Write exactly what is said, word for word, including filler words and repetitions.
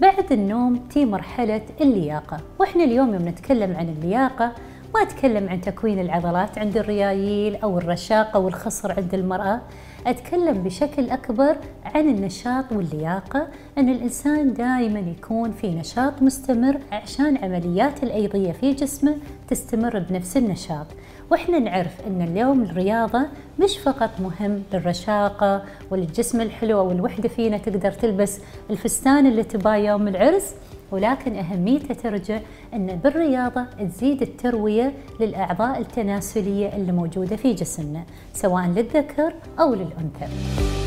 بعد النوم تي مرحلة اللياقة، واحنا اليوم يوم نتكلم عن اللياقة ما أتكلم عن تكوين العضلات عند الريايل أو الرشاقة والخصر عند المرأة، أتكلم بشكل أكبر عن النشاط واللياقة، أن الإنسان دائما يكون في نشاط مستمر عشان عمليات الأيضية في جسمه تستمر بنفس النشاط. وإحنا نعرف أن اليوم الرياضة مش فقط مهم للرشاقة وللجسم الحلو، والوحدة فينا تقدر تلبس الفستان اللي تباه يوم العرس، ولكن أهميتها ترجع أن بالرياضة تزيد التروية للأعضاء التناسلية اللي موجودة في جسمنا سواء للذكر أو للأنثى.